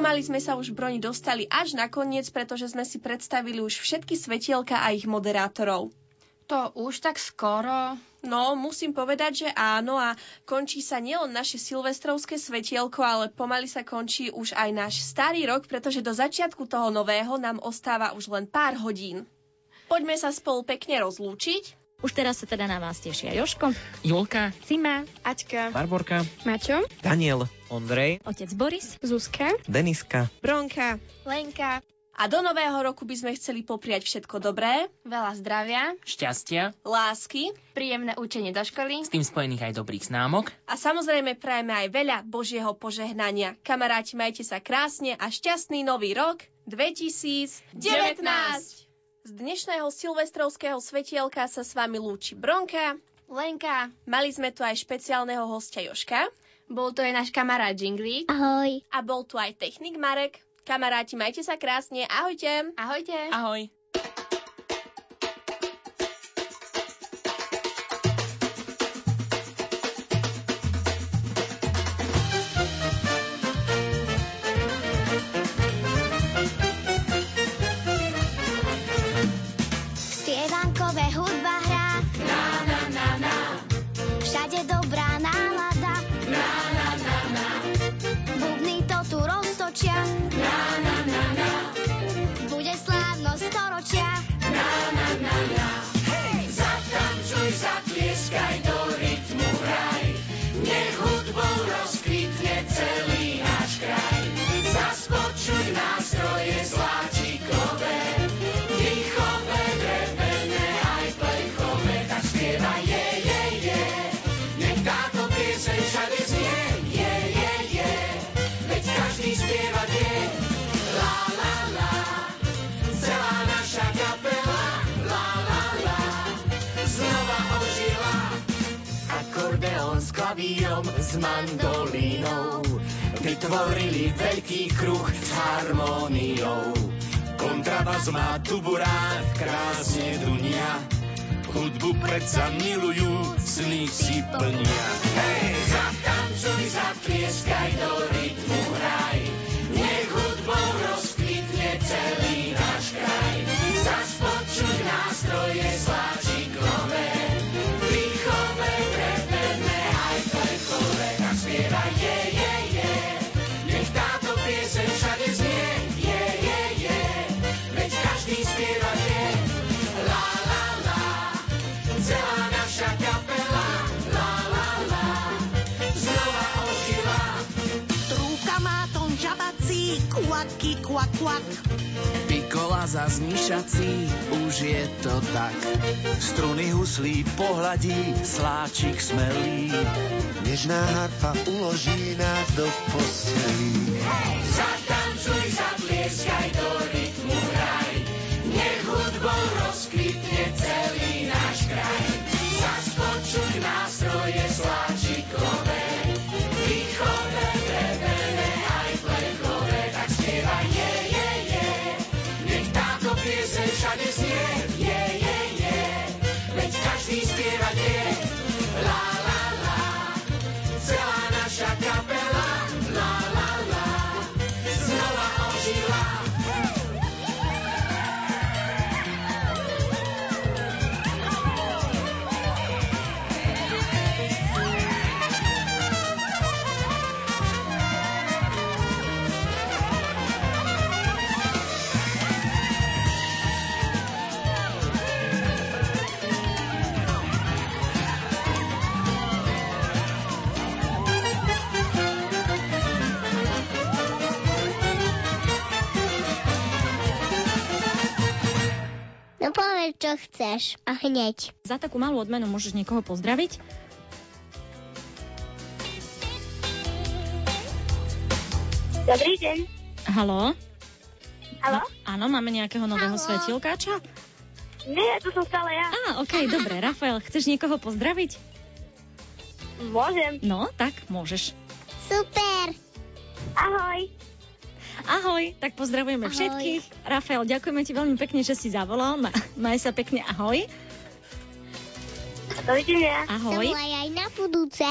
Pomaly sme sa už v Broni dostali až nakoniec, pretože sme si predstavili už všetky svetielka a ich moderátorov. To už tak skoro? No, musím povedať, že áno, a končí sa nielen naše silvestrovské svetielko, ale pomaly sa končí už aj náš starý rok, pretože do začiatku toho nového nám ostáva už len pár hodín. Poďme sa spolu pekne rozlúčiť. Už teraz sa teda na vás tešia Jožko, Julka, Sima, Aťka, Barborka, Maťo, Daniel, Ondrej, Otec Boris, Zuzka, Deniska, Bronka, Lenka. A do nového roku by sme chceli popriať všetko dobré, veľa zdravia, šťastia, lásky, príjemné učenie do školy, s tým spojených aj dobrých známok. A samozrejme prajeme aj veľa Božieho požehnania. Kamaráti, majte sa krásne a šťastný nový rok 2019! Z dnešného silvestrovského svetielka sa s vami lúči Bronka, Lenka. Mali sme tu aj špeciálneho hostia Jožka. Bol to aj náš kamarát Džinglík. Ahoj. A bol tu aj technik Marek. Kamaráti, majte sa krásne. Ahojte. Ahojte. Ahoj. S mandolínou vytvorili veľký kruh s harmóniou. Kontrabas má tuburát, krásne dunia, hudbu predsa milujú, sny si plnia. Hej, zatancuj, zatlieskaj, do rytmu hraj, nech hudbou rozkvitne celý náš kraj. Zas počuť nástroje sláčikové, výchové drevené aj plechové. Tak spievaj je, je, je, nech táto pieseň všade znie. Je, je, je, veď každý spieva vie. La, la, la, celá naša kapela. La, la, la, znova ožila. Trúka má tón žabací, kvaky, kvak, kvak. Kola zas myšací, už je to tak. Struny huslí pohľadí, sláčik smelí. Nežná harfa uloží nás do posteli. Hej! Zatancuj, zatlieskaj, do rytmu hraj. Nech hudbou rozkvitne celý náš kraj. Zas počuť nástroje sláčikové, východné, drevené aj plechové. Tak spievaj je, je, je, nech táto pieseň všade znie. Je, je, je, veď každý spieva vie. La, la, la, celá naša kapela. La, la, la, znova ožila. Povedz, čo chceš a hneď. Za takú malú odmenu môžeš niekoho pozdraviť. Dobrý deň. Haló? Haló? Áno, máme nejakého nového svetielkáča? Nie, tu som stále ja. Okej, dobre. Rafael, chceš niekoho pozdraviť? Môžem. No, tak môžeš. Super. Ahoj. Ahoj, tak pozdravujeme ahoj všetkých. Rafael, ďakujeme ti veľmi pekne, že si zavolal. Maj sa pekne, ahoj. Dovidenia. Ahoj. Zavolaj aj na budúce.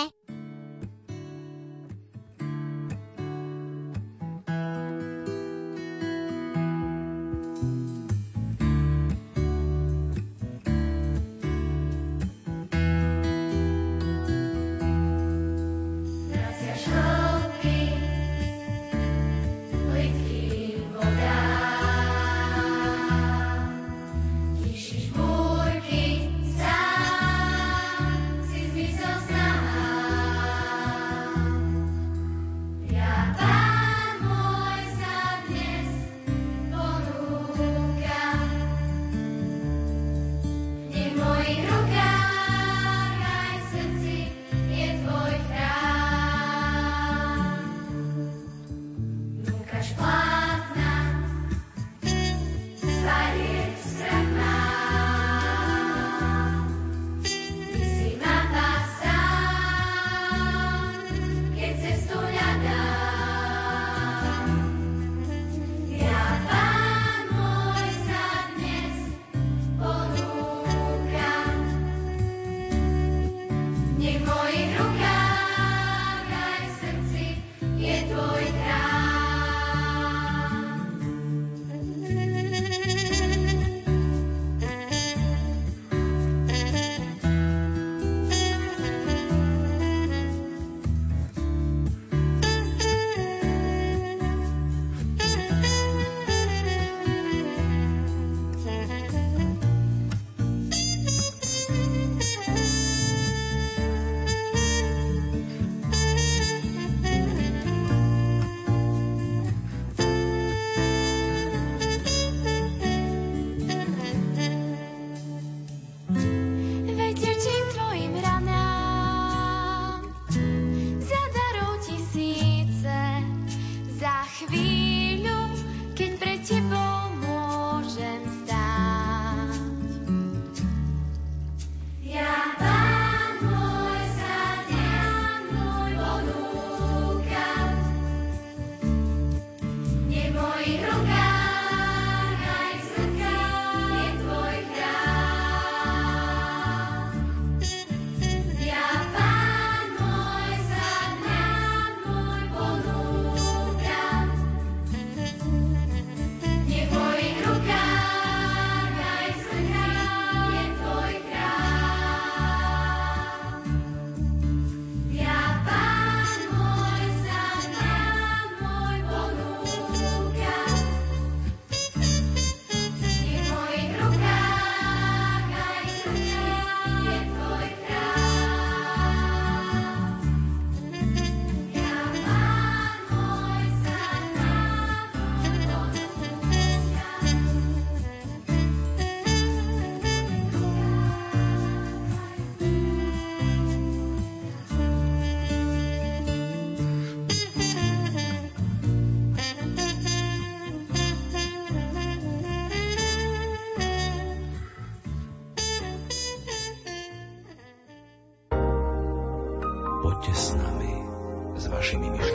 vašimi myšlienkami.